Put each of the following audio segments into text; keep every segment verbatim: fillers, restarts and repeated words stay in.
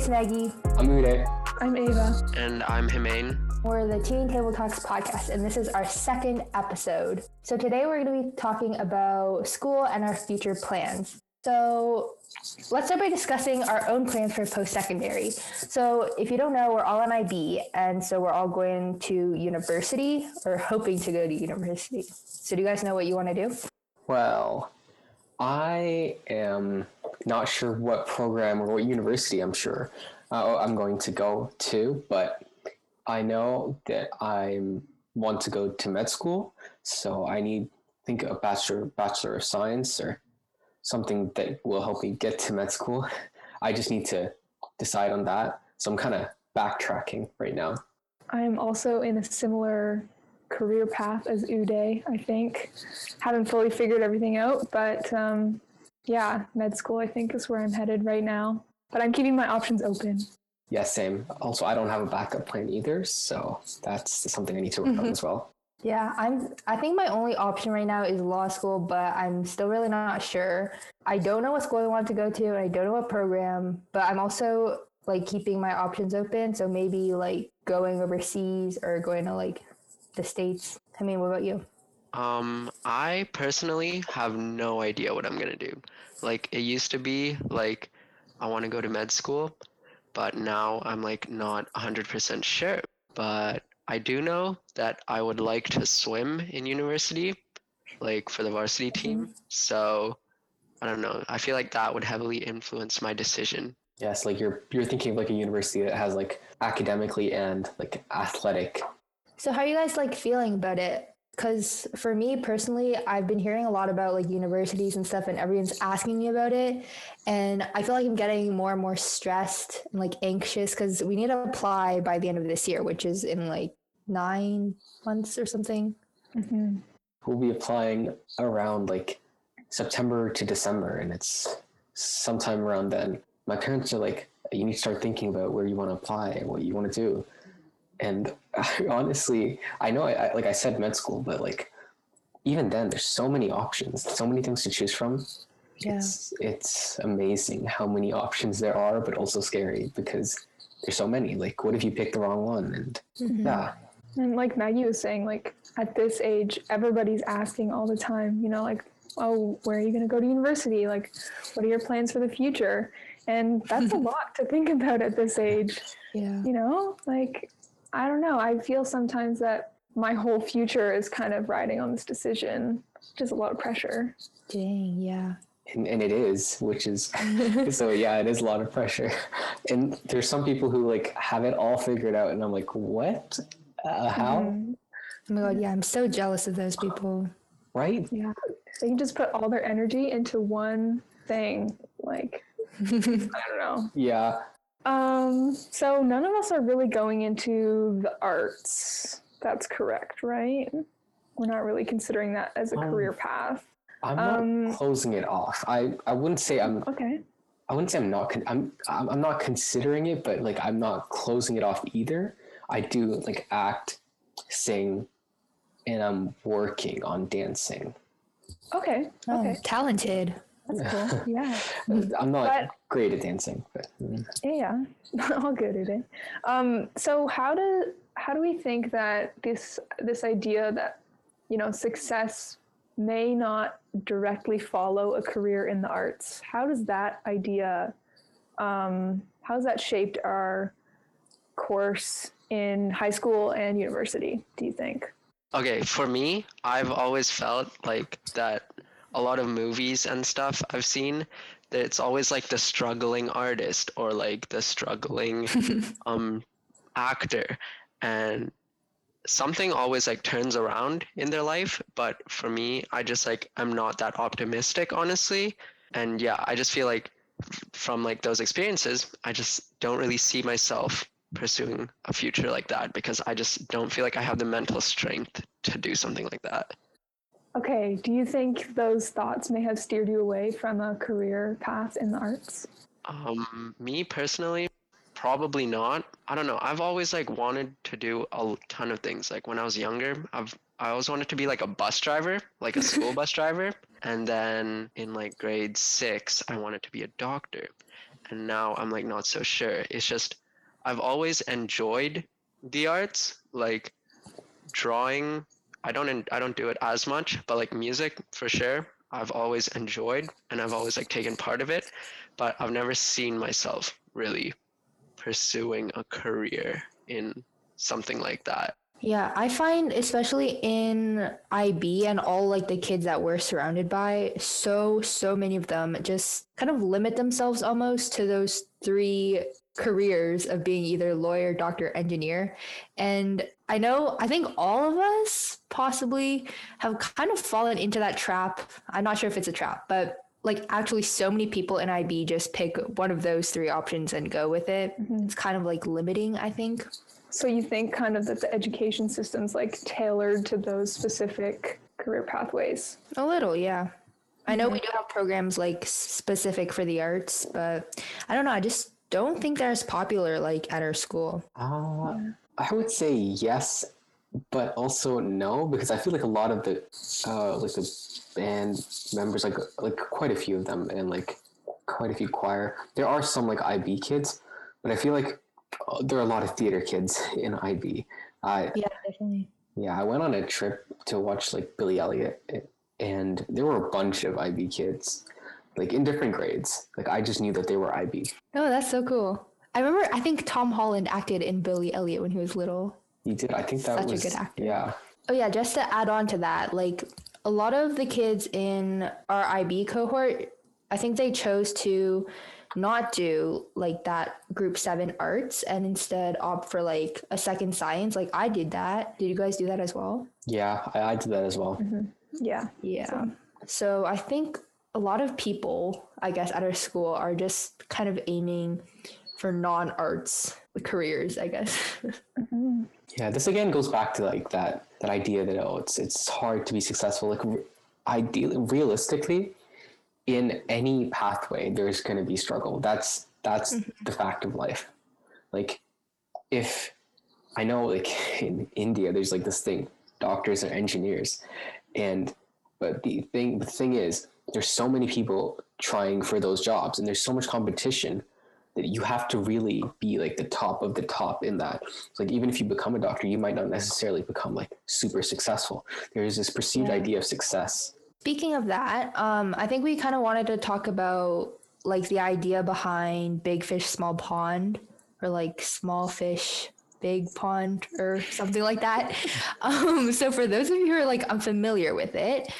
It's Maggie. I'm Uday. I'm Ava. And I'm Himaine. We're the Teen Table Talks Podcast, and this is our second episode. So today we're going to be talking about school and our future plans. So let's start by discussing our own plans for post-secondary. So if you don't know, we're all on I B, and so we're all going to university or hoping to go to university. So do you guys know what you want to do? Well, I am not sure what program or what university I'm sure uh, I'm going to go to, but I know that I want to go to med school, so I need, I think, a bachelor, bachelor of science or something that will help me get to med school. I just need to decide on that. So I'm kind of backtracking right now. I'm also in a similar career path as Uday, I think. Haven't fully figured everything out, but um, yeah, med school, I think, is where I'm headed right now. But I'm keeping my options open. Yeah, same. Also, I don't have a backup plan either, so that's something I need to work mm-hmm. on as well. Yeah, I'm, I think my only option right now is law school, but I'm still really not sure. I don't know what school I want to go to, and I don't know what program, but I'm also like keeping my options open. So maybe like going overseas or going to like the States. I mean, what about you? Um, I personally have no idea what I'm going to do. Like it used to be like, I want to go to med school, but now I'm like not one hundred percent sure, but I do know that I would like to swim in university, like for the varsity team. So I don't know. I feel like that would heavily influence my decision. Yes, like you're you're thinking of like a university that has like academically and like athletic. So how are you guys like feeling about it? Because for me personally, I've been hearing a lot about like universities and stuff, and everyone's asking me about it. And I feel like I'm getting more and more stressed and like anxious because we need to apply by the end of this year, which is in like nine months or something. Mm-hmm. We'll be applying around like September to December, and it's sometime around then. My parents are like, you need to start thinking about where you want to apply and what you want to do. And I, honestly, I know, I, I like I said, med school, but like even then, there's so many options, so many things to choose from. Yeah. It's, it's amazing how many options there are, but also scary because there's so many. Like, what if you pick the wrong one? And mm-hmm. yeah. And like Maggie was saying, like at this age, everybody's asking all the time, you know, like, oh, where are you going to go to university? Like, what are your plans for the future? And that's a lot to think about at this age. Yeah. You know, like, I don't know. I feel sometimes that my whole future is kind of riding on this decision. Just a lot of pressure. Dang, yeah. And, and it is, which is, so yeah, it is a lot of pressure. And there's some people who like have it all figured out, and I'm like, what? Uh, how? Mm-hmm. Oh my God, yeah, I'm so jealous of those people. Right? Yeah. They can just put all their energy into one thing. Like, I don't know. Yeah. Um, so none of us are really going into the arts. That's correct, right? We're not really considering that as a um, career path. I'm um, not closing it off. I, I wouldn't say I'm, okay. I wouldn't say I'm not, con- I'm, I'm, I'm not considering it, but like, I'm not closing it off either. I do like act, sing, and I'm working on dancing. Okay. Oh, okay. Talented. That's cool. Yeah. I'm not but, great at dancing, but yeah, yeah. All good at it. Um, so how do how do we think that this this idea that, you know, success may not directly follow a career in the arts? How does that idea um, how's that shaped our course in high school and university, do you think? Okay, for me, I've always felt like that. A lot of movies and stuff I've seen, that it's always like the struggling artist or like the struggling um, actor, and something always like turns around in their life. But for me, I just like, I'm not that optimistic, honestly. And yeah, I just feel like from like those experiences, I just don't really see myself pursuing a future like that because I just don't feel like I have the mental strength to do something like that. Okay, do you think those thoughts may have steered you away from a career path in the arts? Um, me personally, probably not. I don't know. I've always like wanted to do a ton of things. Like when I was younger, I've I always wanted to be like a bus driver, like a school bus driver. And then in like grade six, I wanted to be a doctor. and now I'm like not so sure. It's just I've always enjoyed the arts, like drawing. I don't I don't do it as much, but like music for sure, I've always enjoyed and I've always like taken part of it, but I've never seen myself really pursuing a career in something like that. Yeah, I find especially in I B and all like the kids that we're surrounded by, so, so many of them just kind of limit themselves almost to those three careers of being either lawyer, doctor, engineer. And I know, I think all of us possibly have kind of fallen into that trap. I'm not sure if it's a trap, but like actually so many people in I B just pick one of those three options and go with it. Mm-hmm. It's kind of like limiting, I think. So you think kind of that the education system's like tailored to those specific career pathways? A little, yeah. I know we do have programs like specific for the arts, but I don't know. I just don't think they're as popular like at our school. Uh, I would say yes, but also no, because I feel like a lot of the uh, like the band members, like like quite a few of them, and like quite a few choir. There are some like I B kids, but I feel like there are a lot of theater kids in I B. Uh, yeah, definitely. Yeah, I went on a trip to watch like Billy Elliot, and there were a bunch of I B kids, like in different grades. Like I just knew that they were I B. Oh, that's so cool. I remember, I think Tom Holland acted in Billy Elliot when he was little. He did. I think that Such was... Such a good actor. Yeah. Oh yeah, just to add on to that, like a lot of the kids in our I B cohort, I think they chose to not do like that group seven arts and instead opt for like a second science. Like I did that. Did you guys do that as well? Yeah, I, I did that as well. Mm-hmm. Yeah. Yeah. So. so I think a lot of people, I guess, at our school are just kind of aiming for non-arts careers, I guess. Mm-hmm. Yeah. This again goes back to like that, that idea that, oh, it's, it's hard to be successful. Like re- ideally, realistically, in any pathway, there's going to be struggle. That's that's mm-hmm. the fact of life. Like, if I know, like in India, there's like this thing: doctors or engineers. And but the thing, the thing is, there's so many people trying for those jobs, and there's so much competition that you have to really be like the top of the top in that. It's like even if you become a doctor, you might not necessarily become like super successful. There is this perceived yeah. idea of success. Speaking of that, um, I think we kind of wanted to talk about like the idea behind big fish, small pond, or like small fish, big pond, or something like that. Um, so for those of you who are like unfamiliar with it,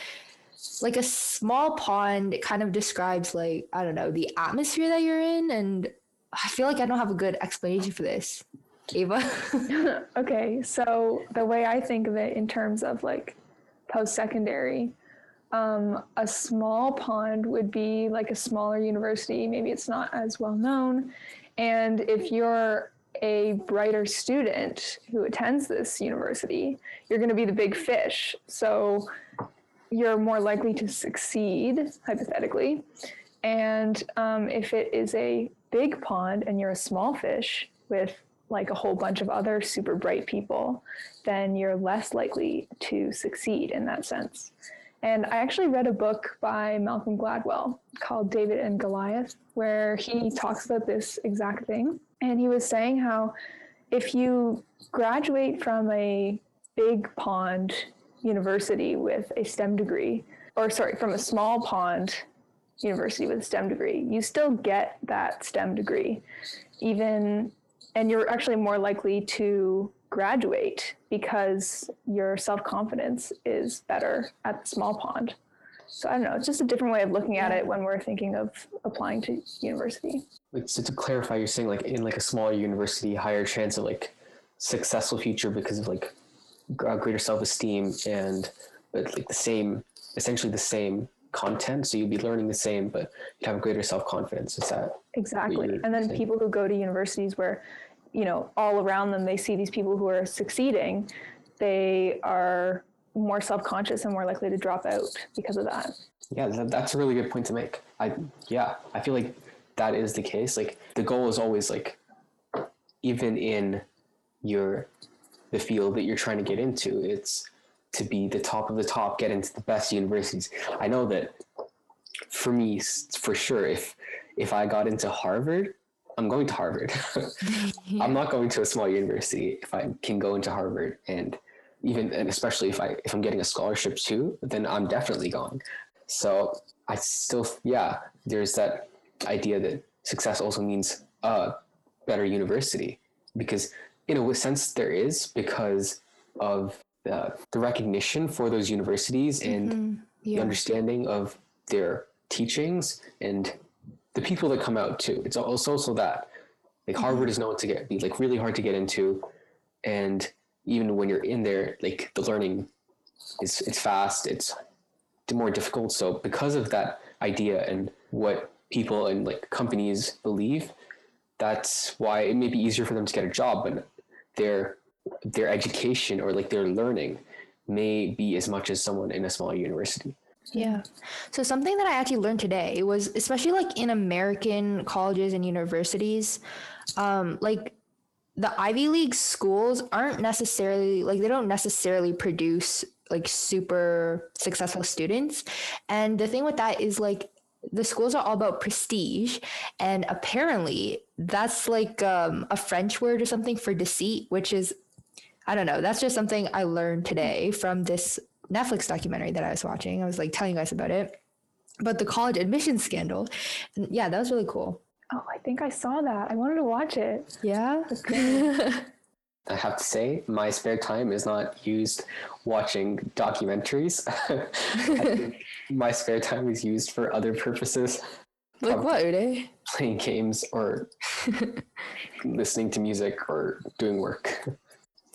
like a small pond kind of describes like, I don't know, the atmosphere that you're in. And I feel like I don't have a good explanation for this. Ava? Okay, so the way I think of it in terms of like post-secondary, Um, a small pond would be like a smaller university. Maybe it's not as well known. And if you're a brighter student who attends this university, you're going to be the big fish. So you're more likely to succeed, hypothetically. And um, if it is a big pond and you're a small fish with like a whole bunch of other super bright people, then you're less likely to succeed in that sense. And I actually read a book by Malcolm Gladwell called David and Goliath, where he talks about this exact thing. And he was saying how if you graduate from a big pond university with a STEM degree, or sorry, from a small pond university with a STEM degree, you still get that STEM degree, even, and you're actually more likely to graduate because your self-confidence is better at the small pond. So I don't know, it's just a different way of looking at it when we're thinking of applying to university. Like, so to clarify, you're saying like in like a smaller university, higher chance of like successful future because of like greater self-esteem and but like the same, essentially the same content. So you'd be learning the same, but you'd have greater self-confidence. Is that exactly? And then saying? People who go to universities where, you know, all around them, they see these people who are succeeding, they are more self-conscious and more likely to drop out because of that. Yeah, that's a really good point to make. I, yeah, I feel like that is the case. Like the goal is always like, even in your, the field that you're trying to get into, it's to be the top of the top, get into the best universities. I know that for me, for sure, if, if I got into Harvard, I'm going to Harvard. Yeah. I'm not going to a small university if I can go into Harvard. And even, and especially if I, if I'm getting a scholarship too, then I'm definitely going. So I still, yeah, there's that idea that success also means a better university, because in a sense there is, because of the, the recognition for those universities and mm-hmm. yeah. the understanding of their teachings and the people that come out too. It's also, also that like mm-hmm. Harvard is known to get be like really hard to get into. And even when you're in there, like the learning is, it's fast, it's more difficult. So because of that idea and what people and like companies believe, that's why it may be easier for them to get a job, but their their education or like their learning may be as much as someone in a small university. Yeah. So something that I actually learned today was, especially like in American colleges and universities, um, like the Ivy League schools aren't necessarily like, they don't necessarily produce like super successful students. And the thing with that is like, the schools are all about prestige, and apparently that's like um, a French word or something for deceit, which is, I don't know, that's just something I learned today from this Netflix documentary that I was watching. I was like telling you guys about it, but the college admissions scandal. And yeah, that was really cool. Oh, I think I saw that. I wanted to watch it. Yeah. I have to say, my spare time is not used watching documentaries. I think my spare time is used for other purposes. Like what, Uday? Playing games or listening to music or doing work.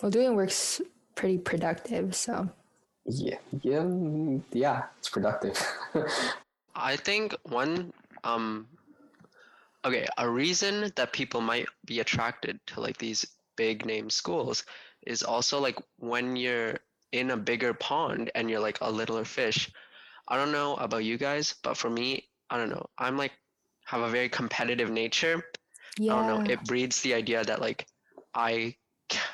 Well, doing work's pretty productive, so. Yeah, yeah, yeah, it's productive. I think one, um, okay, a reason that people might be attracted to like these big name schools is also like when you're in a bigger pond and you're like a littler fish. I don't know about you guys, but for me, I don't know. I'm like, have a very competitive nature. Yeah. I don't know. It breeds the idea that like I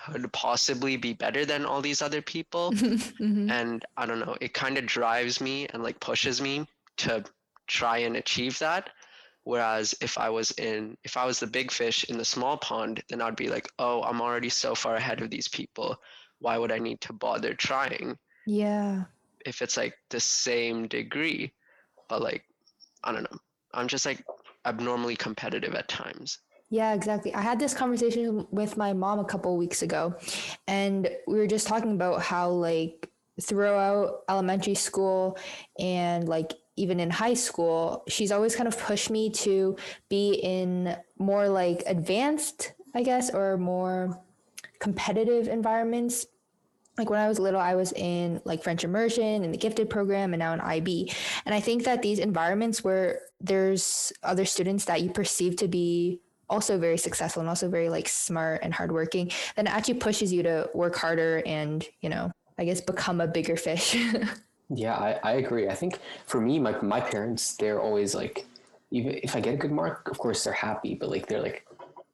could possibly be better than all these other people. mm-hmm. And I don't know, it kind of drives me and like pushes me to try and achieve that. Whereas if I was in, if I was the big fish in the small pond, then I'd be like, oh, I'm already so far ahead of these people. Why would I need to bother trying? Yeah. If it's like the same degree, but like, I don't know. I'm just like abnormally competitive at times. Yeah, exactly. I had this conversation with my mom a couple of weeks ago, and we were just talking about how like throughout elementary school and like even in high school, she's always kind of pushed me to be in more like advanced, I guess, or more competitive environments. Like when I was little, I was in like French immersion and the gifted program and now in I B. And I think that these environments where there's other students that you perceive to be also very successful and also very like smart and hardworking, then it actually pushes you to work harder and, you know, I guess become a bigger fish. Yeah, I, I agree. I think for me, my my parents, they're always like, even if I get a good mark, of course they're happy, but like they're like,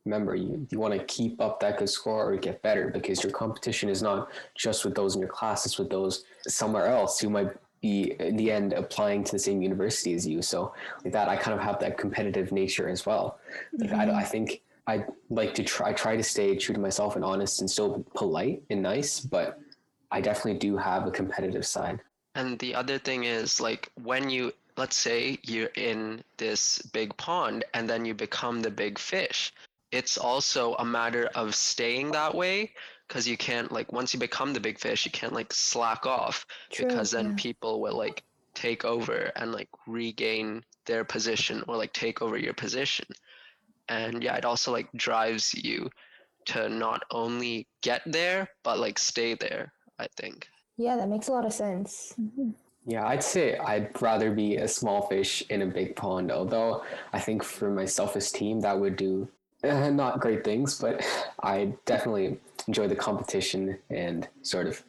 remember, you, you want to keep up that good score or get better, because your competition is not just with those in your class, it's with those somewhere else who might be in the end applying to the same university as you. So like that, I kind of have that competitive nature as well. Like mm-hmm. I, I think I like to try, try to stay true to myself and honest and still polite and nice, but I definitely do have a competitive side. And the other thing is like when you, let's say you're in this big pond and then you become the big fish, it's also a matter of staying that way, because you can't like, once you become the big fish, you can't like slack off. True, because then yeah. people will like take over and like regain their position or like take over your position. And yeah, it also like drives you to not only get there, but like stay there, I think. Yeah, that makes a lot of sense. Mm-hmm. Yeah, I'd say I'd rather be a small fish in a big pond, although I think for my self-esteem, that would do uh, not great things, but I definitely enjoy the competition and sort of,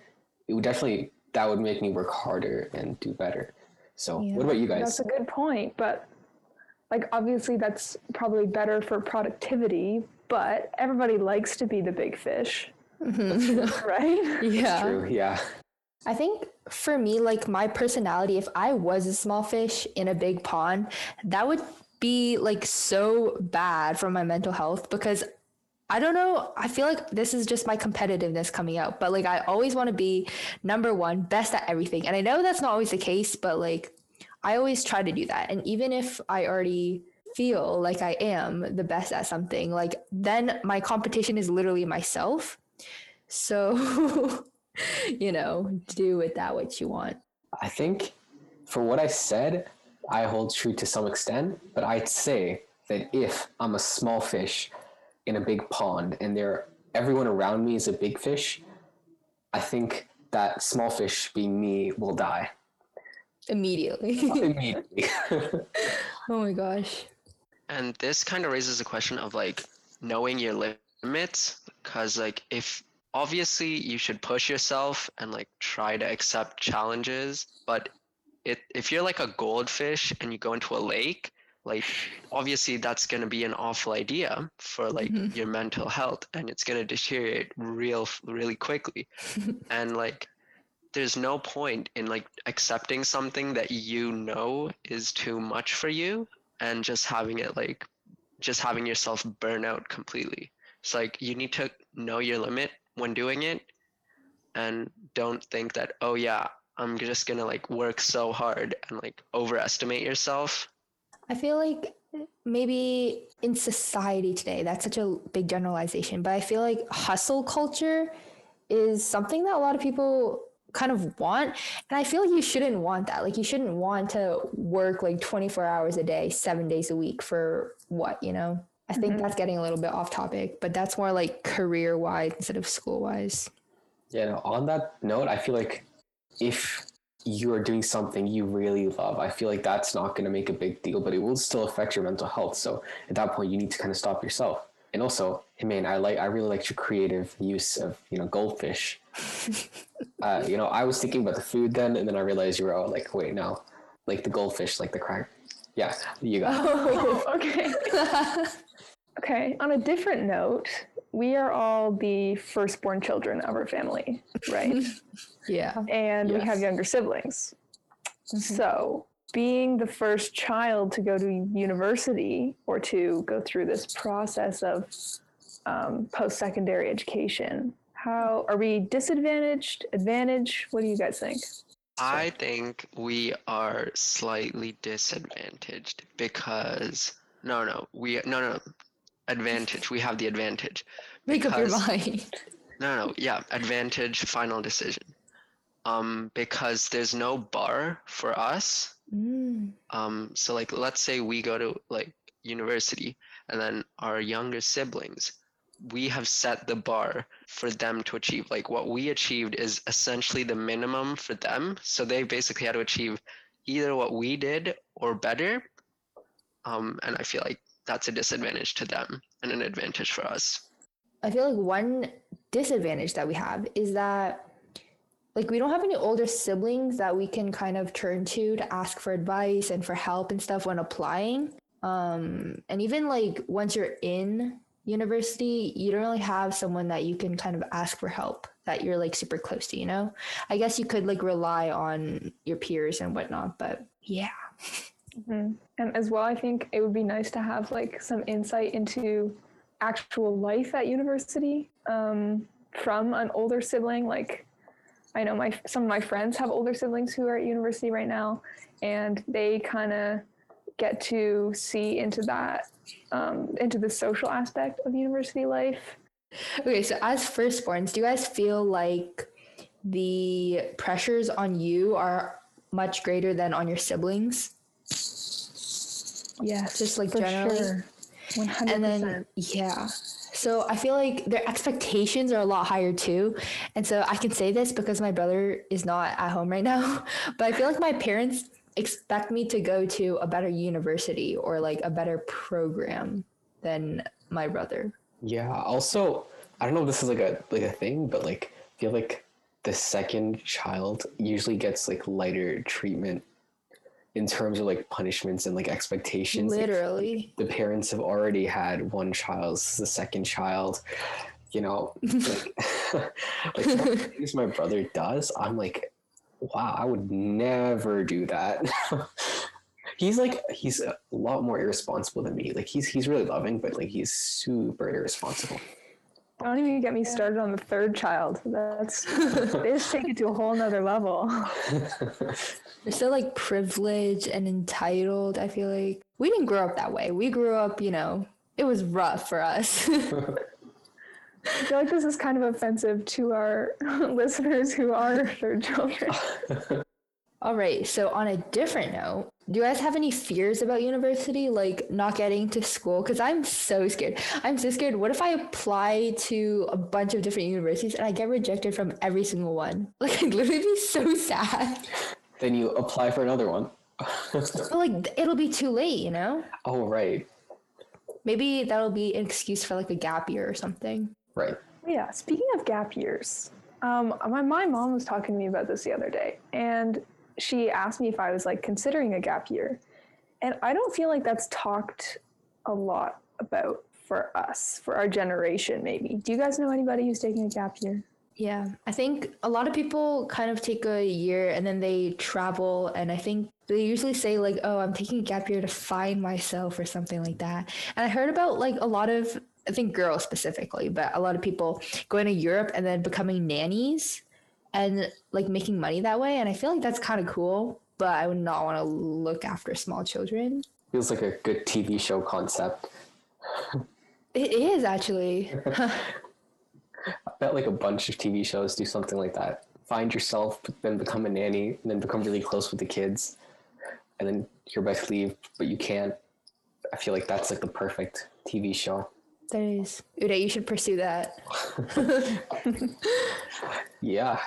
it would definitely, that would make me work harder and do better. So yeah. What about you guys? That's a good point, but like, obviously that's probably better for productivity, but everybody likes to be the big fish, mm-hmm. right? Yeah. That's true, yeah. I think for me, like my personality, if I was a small fish in a big pond, that would be like so bad for my mental health because I don't know. I feel like this is just my competitiveness coming out, but like, I always want to be number one, best at everything. And I know that's not always the case, but like, I always try to do that. And even if I already feel like I am the best at something, like then my competition is literally myself. So, you know, do with that what you want. I think for what I said, I hold true to some extent, but I'd say that if I'm a small fish in a big pond and there everyone around me is a big fish, I think that small fish being me will die immediately. immediately. Oh my gosh. And this kind of raises the question of like knowing your limits, because like if obviously you should push yourself and like try to accept challenges, but it if you're like a goldfish and you go into a lake, like obviously that's going to be an awful idea for like mm-hmm. your mental health, and it's going to deteriorate real really quickly. And like there's no point in like accepting something that you know is too much for you and just having it like just having yourself burn out completely. It's like you need to know your limit when doing it and don't think that, oh yeah, I'm just going to like work so hard and like overestimate yourself. I feel like maybe in society today, that's such a big generalization, but I feel like hustle culture is something that a lot of people kind of want. And I feel like you shouldn't want that. Like you shouldn't want to work like twenty-four hours a day, seven days a week for what, you know? I think mm-hmm. that's getting a little bit off topic, but that's more like career-wise instead of school-wise. Yeah, no, on that note, I feel like if you are doing something you really love, I feel like that's not going to make a big deal, but it will still affect your mental health. So at that point, you need to kind of stop yourself. And also, I mean, I like, I really liked your creative use of, you know, goldfish. uh, you know, I was thinking about the food then, and then I realized you were all like, wait, no, like the goldfish, like the crack. Yeah, you got it. Oh, okay. Okay. On a different note, we are all the firstborn children of our family, right? Yeah. And yes. We have younger siblings. Mm-hmm. So being the first child to go to university or to go through this process of um, post-secondary education, how are we disadvantaged, advantaged? What do you guys think? I think we are slightly disadvantaged because no, no, we no, no, advantage. We have the advantage. Make because, up your mind. No, no, yeah, advantage, final decision. Um, because there's no bar for us. Mm. Um, so like, let's say we go to like university and then our younger siblings, we have set the bar for them to achieve. Like what we achieved is essentially the minimum for them. So they basically had to achieve either what we did or better. Um, and I feel like that's a disadvantage to them and an advantage for us. I feel like one disadvantage that we have is that like we don't have any older siblings that we can kind of turn to to ask for advice and for help and stuff when applying. Um, and even like once you're in university, you don't really have someone that you can kind of ask for help that you're like super close to, you know? I guess you could like rely on your peers and whatnot, but yeah. Mm-hmm. And as well, I think it would be nice to have like some insight into actual life at university um, from an older sibling. Like I know my some of my friends have older siblings who are at university right now, and they kind of get to see into that, um, into the social aspect of university life. Okay, so as firstborns, do you guys feel like the pressures on you are much greater than on your siblings? Yes, just like generally. Sure. one hundred percent. And then, yeah. So I feel like their expectations are a lot higher too. And so I can say this because my brother is not at home right now, but I feel like my parents expect me to go to a better university or like a better program than my brother. Yeah. Also, I don't know if this is like a, like a thing, but like, I feel like the second child usually gets like lighter treatment in terms of like punishments and like expectations. Literally. Like, the parents have already had one child, this is the second child, you know, like, like some of the things my brother does, I'm like, wow, I would never do that. he's like, he's a lot more irresponsible than me. Like he's, he's really loving, but like he's super irresponsible. Don't even get me started on the third child. That's they just take it to a whole nother level. They're so like privileged and entitled. I feel like we didn't grow up that way. We grew up, you know, it was rough for us. I feel like this is kind of offensive to our listeners who are third children. All right. So on a different note, do you guys have any fears about university, like not getting to school? Because I'm so scared. I'm so scared. What if I apply to a bunch of different universities and I get rejected from every single one? Like, I'd literally be so sad. Then you apply for another one. But like, it'll be too late, you know? Oh, right. Maybe that'll be an excuse for like a gap year or something. Right. Yeah. Speaking of gap years, um, my, my mom was talking to me about this the other day, and she asked me if I was like considering a gap year. And I don't feel like that's talked a lot about for us, for our generation, maybe. Do you guys know anybody who's taking a gap year? Yeah, I think a lot of people kind of take a year and then they travel. And I think they usually say like, oh, I'm taking a gap year to find myself or something like that. And I heard about like a lot of, I think girls specifically, but a lot of people going to Europe and then becoming nannies and like making money that way. And I feel like that's kind of cool, but I would not want to look after small children. Feels like a good T V show concept. It is actually. I bet like a bunch of T V shows do something like that. Find yourself, then become a nanny, and then become really close with the kids. And then you're about to leave, but you can't. I feel like that's like the perfect T V show. That is. Uday, you should pursue that. Yeah.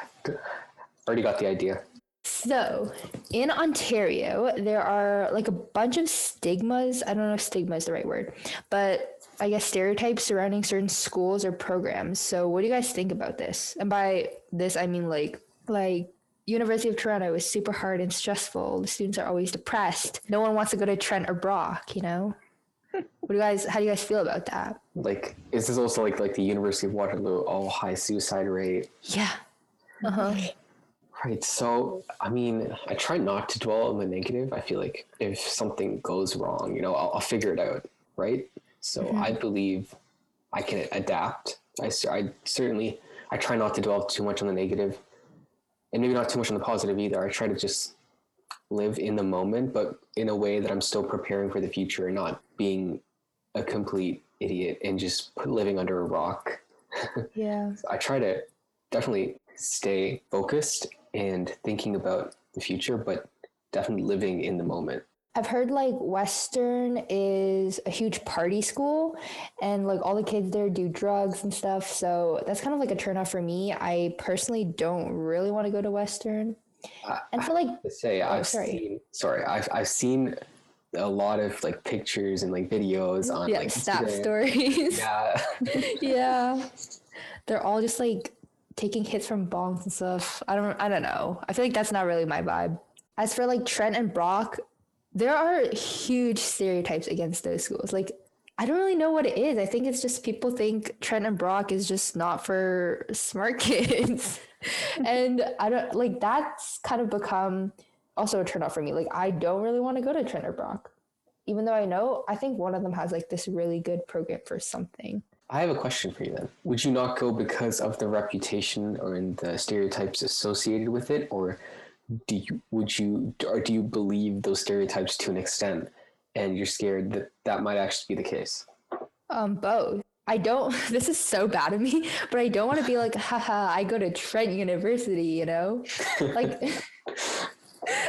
Already got the idea. So, in Ontario, there are like a bunch of stigmas. I don't know if stigma is the right word, but I guess stereotypes surrounding certain schools or programs. So, what do you guys think about this? And by this, I mean like like University of Toronto is super hard and stressful. The students are always depressed. No one wants to go to Trent or Brock, you know? What do you guys, how do you guys feel about that? Like, is this also like like the University of Waterloo, all high suicide rate? Yeah. Uh-huh. Right. So, I mean, I try not to dwell on the negative. I feel like if something goes wrong, you know, I'll, I'll figure it out. Right. So mm-hmm. I believe I can adapt. I, I certainly, I try not to dwell too much on the negative and maybe not too much on the positive either. I try to just live in the moment, but in a way that I'm still preparing for the future and not being a complete idiot and just living under a rock. Yeah. So I try to definitely stay focused and thinking about the future, but definitely living in the moment. I've heard like Western is a huge party school and like all the kids there do drugs and stuff. So that's kind of like a turnoff for me. I personally don't really want to go to Western. And for like, I have to say, oh, I've sorry. seen, sorry, I've, I've seen a lot of like pictures and like videos on yeah, like Snap stories. Yeah. Yeah. They're all just like taking hits from bongs and stuff. I don't, I don't know. I feel like that's not really my vibe. As for like Trent and Brock, there are huge stereotypes against those schools. Like, I don't really know what it is. I think it's just people think Trent and Brock is just not for smart kids. And I don't like that's kind of become also a turnoff for me. Like, I don't really want to go to Trent or Brock, even though I know I think one of them has like this really good program for something. I have a question for you then. Would you not go because of the reputation or in the stereotypes associated with it? Or do you, would you, or do you believe those stereotypes to an extent? And you're scared that that might actually be the case? Um, both. I don't, this is so bad of me, but I don't want to be like, haha, I go to Trent University, you know? Like,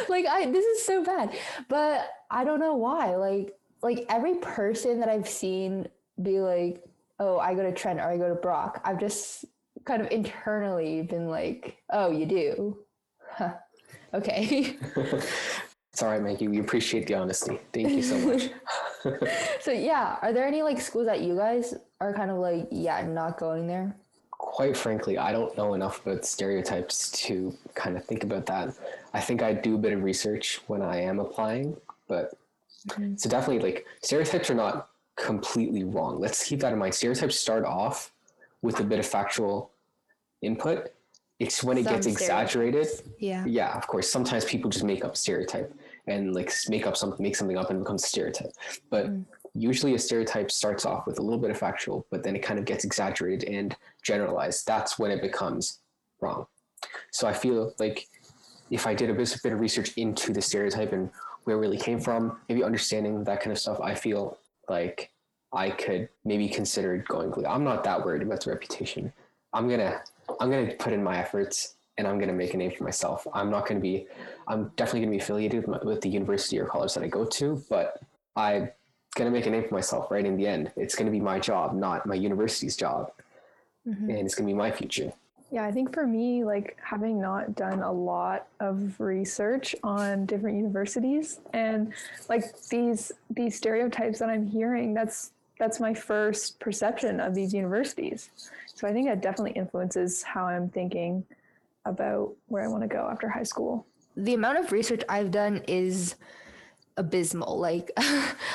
like I, this is so bad, but I don't know why. Like, like every person that I've seen be like, oh, I go to Trent or I go to Brock, I've just kind of internally been like, oh, you do? Huh. Okay. It's all right, Maggie. We appreciate the honesty. Thank you so much. So yeah, are there any like schools that you guys are kind of like, yeah, I'm not going there? Quite frankly, I don't know enough about stereotypes to kind of think about that. I think I do a bit of research when I am applying, but mm-hmm. So definitely like stereotypes are not completely wrong. Let's keep that in mind. Stereotypes start off with a bit of factual input. It's when it Some gets exaggerated. Yeah. Yeah, of course. Sometimes people just make up stereotype. and like make up something, make something up and become a stereotype. But mm. usually a stereotype starts off with a little bit of factual, but then it kind of gets exaggerated and generalized. That's when it becomes wrong. So I feel like if I did a bit of research into the stereotype and where it really came from, maybe understanding that kind of stuff, I feel like I could maybe consider going Glee. I'm not that worried about the reputation. I'm gonna, I'm gonna put in my efforts and I'm gonna make a name for myself. I'm not gonna be, I'm definitely gonna be affiliated with the university or college that I go to, but I'm gonna make a name for myself, right? In the end, it's gonna be my job, not my university's job. Mm-hmm. And it's gonna be my future. Yeah, I think for me, like having not done a lot of research on different universities and like these these stereotypes that I'm hearing, that's that's my first perception of these universities. So I think that definitely influences how I'm thinking about where I want to go after high school. The amount of research I've done is abysmal, like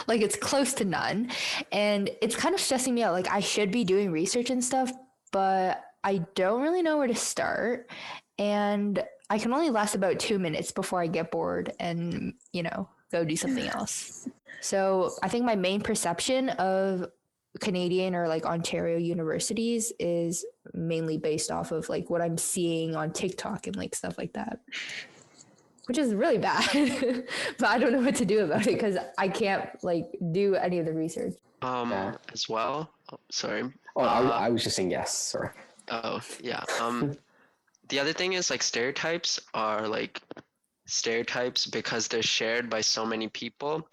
like it's close to none. And it's kind of stressing me out. Like I should be doing research and stuff, but I don't really know where to start, and I can only last about two minutes before I get bored and, you know, go do something else. So I think my main perception of Canadian or like Ontario universities is mainly based off of like what I'm seeing on TikTok and like stuff like that, which is really bad, but I don't know what to do about it because I can't like do any of the research. Um, yeah. As well. Oh, sorry. Oh, uh, I, I was just saying yes. Sorry. Oh, yeah. Um, the other thing is, like, stereotypes are, like, stereotypes because they're shared by so many people.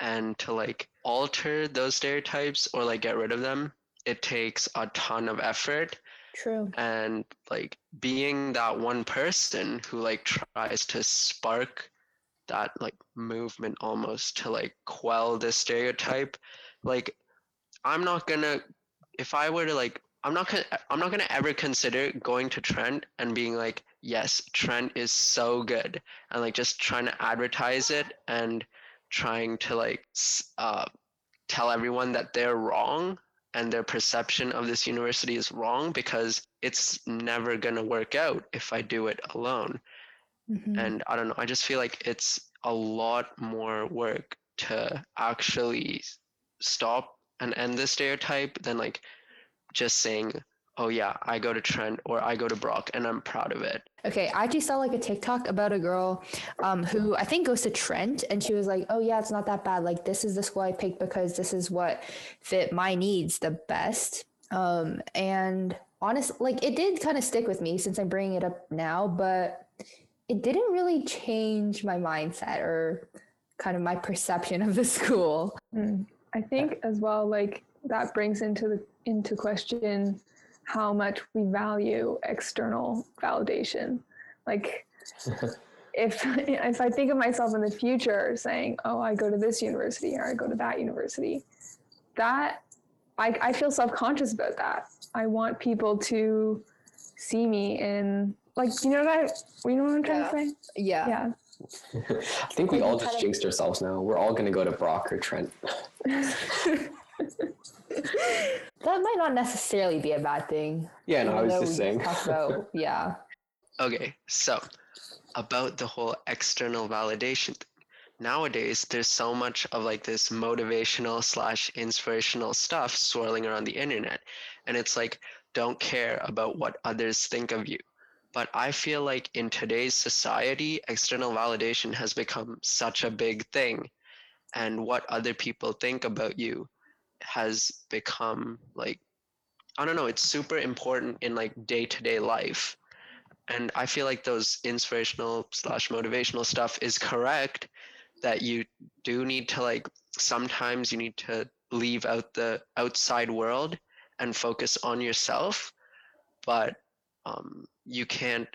And to, like, alter those stereotypes or, like, get rid of them, it takes a ton of effort. True. And, like, being that one person who, like, tries to spark that, like, movement almost to, like, quell this stereotype, like, I'm not gonna, if I were to, like, I'm not gonna, I'm not gonna ever consider going to Trent and being like, yes, Trent is so good, and like just trying to advertise it and trying to like uh, tell everyone that they're wrong and their perception of this university is wrong, because it's never gonna work out if I do it alone. Mm-hmm. And I don't know, I just feel like it's a lot more work to actually stop and end the stereotype than like just saying, oh yeah, I go to Trent or I go to Brock and I'm proud of it. Okay, I actually saw like a TikTok about a girl um, who I think goes to Trent, and she was like, oh yeah, it's not that bad. Like this is the school I picked because this is what fit my needs the best. Um, and honestly, like it did kind of stick with me since I'm bringing it up now, but it didn't really change my mindset or kind of my perception of the school. Mm. I think as well, like that brings into the into question how much we value external validation. Like if if I think of myself in the future saying, oh, I go to this university or I go to that university, that I, I feel self-conscious about that. I want people to see me in like, you know what I, you know what I'm trying yeah. to say? Yeah. Yeah. I think we all just jinxed ourselves now. We're all going to go to Brock or Trent. That might not necessarily be a bad thing. Yeah, no, I was just saying. Just about, yeah. Okay, so about the whole external validation thing. Nowadays, there's so much of like this motivational slash inspirational stuff swirling around the internet. And it's like, don't care about what others think of you. But I feel like in today's society, external validation has become such a big thing. And what other people think about you has become like, I don't know, it's super important in like day-to-day life. And I feel like those inspirational slash motivational stuff is correct, that you do need to like, sometimes you need to leave out the outside world and focus on yourself. But um, you can't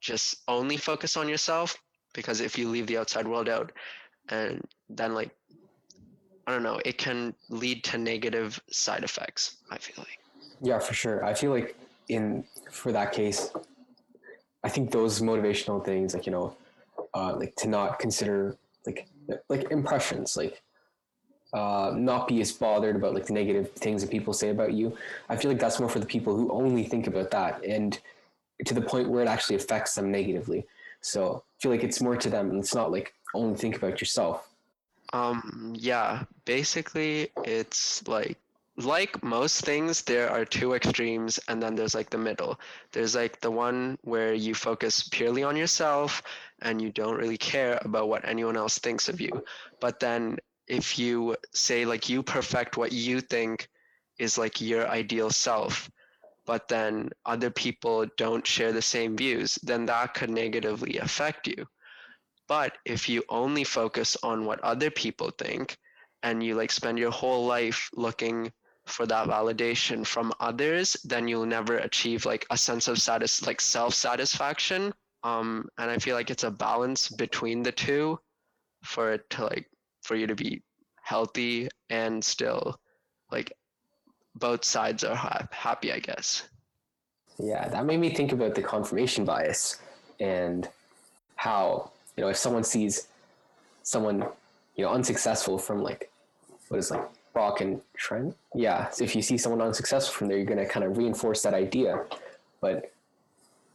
just only focus on yourself, because if you leave the outside world out, and then like, I don't know, it can lead to negative side effects, I feel like. Yeah, for sure. I feel like in, for that case, I think those motivational things, like, you know, uh, like to not consider like, like impressions, like uh, not be as bothered about like the negative things that people say about you. I feel like that's more for the people who only think about that and to the point where it actually affects them negatively. So feel like it's more to them, and it's not like only think about yourself. Um, yeah, basically it's like, like most things, there are two extremes, and then there's like the middle. There's like the one where you focus purely on yourself and you don't really care about what anyone else thinks of you. But then if you say like you perfect what you think is like your ideal self, but then other people don't share the same views, then that could negatively affect you. But if you only focus on what other people think and you like spend your whole life looking for that validation from others, then you'll never achieve like a sense of satis- like self-satisfaction. Um, and I feel like it's a balance between the two for it to like, for you to be healthy and still like both sides are ha- happy, I guess. Yeah, that made me think about the confirmation bias and how, you know, if someone sees someone, you know, unsuccessful from like, what is like Brock and Trent? Yeah, so if you see someone unsuccessful from there, you're going to kind of reinforce that idea. But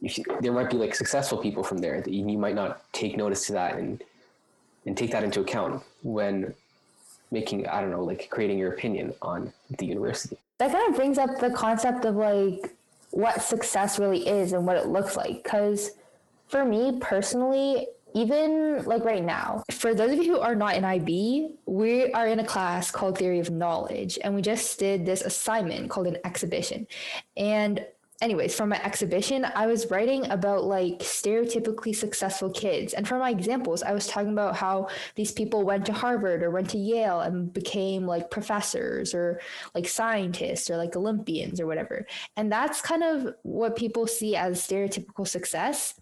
if you, there might be like successful people from there that you, you might not take notice to that and and take that into account when making, I don't know, like creating your opinion on the university. That kind of brings up the concept of like what success really is and what it looks like. Because for me personally, even like right now, for those of you who are not in I B, we are in a class called Theory of Knowledge, and we just did this assignment called an exhibition. And anyways, for my exhibition, I was writing about like stereotypically successful kids. And for my examples, I was talking about how these people went to Harvard or went to Yale and became like professors or like scientists or like Olympians or whatever. And that's kind of what people see as stereotypical success.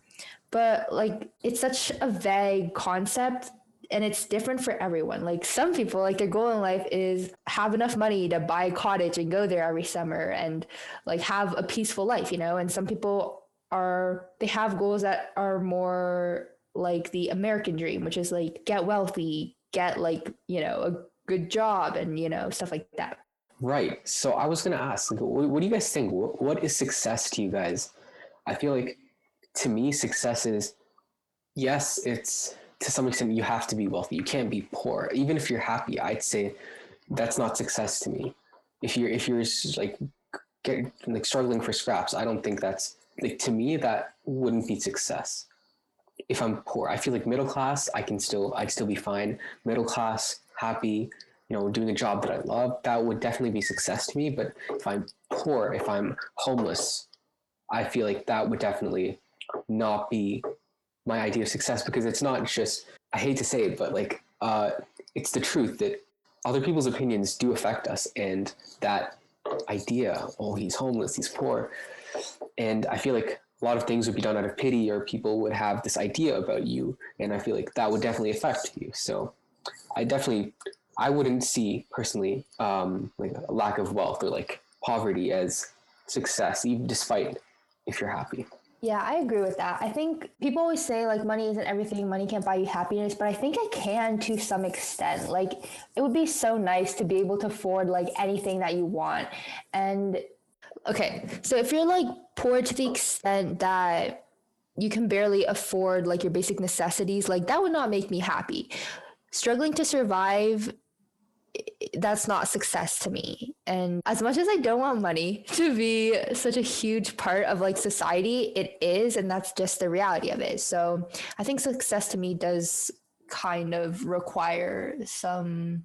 But like, it's such a vague concept, and it's different for everyone. Like some people, like their goal in life is have enough money to buy a cottage and go there every summer and like have a peaceful life, you know? And some people are, they have goals that are more like the American dream, which is like get wealthy, get like, you know, a good job and, you know, stuff like that. Right. So I was going to ask, like, what do you guys think? What is success to you guys? I feel like to me, success is, yes, it's, to some extent, you have to be wealthy. You can't be poor. Even if you're happy, I'd say that's not success to me. If you're if you're like get, like struggling for scraps, I don't think that's like, to me that wouldn't be success. If I'm poor, I feel like middle class, I can still I'd still be fine. Middle class, happy, you know, doing a job that I love, that would definitely be success to me. But if I'm poor, if I'm homeless, I feel like that would definitely not be my idea of success, because it's not just, I hate to say it, but like, uh, it's the truth that other people's opinions do affect us. And that idea, oh, he's homeless, he's poor. And I feel like a lot of things would be done out of pity, or people would have this idea about you. And I feel like that would definitely affect you. So I definitely, I wouldn't see personally, um, like a lack of wealth or like poverty as success, even despite if you're happy. Yeah, I agree with that. I think people always say like money isn't everything, money can't buy you happiness, but I think it can to some extent. Like it would be so nice to be able to afford like anything that you want. And okay, so if you're like poor to the extent that you can barely afford like your basic necessities, like that would not make me happy. Struggling to survive, that's not success to me. And as much as I don't want money to be such a huge part of like society, it is, and that's just the reality of it. So I think success to me does kind of require some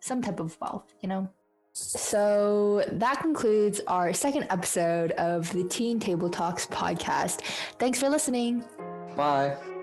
some type of wealth, you know? So that concludes our second episode of the Teen Table Talks podcast. Thanks for listening. Bye.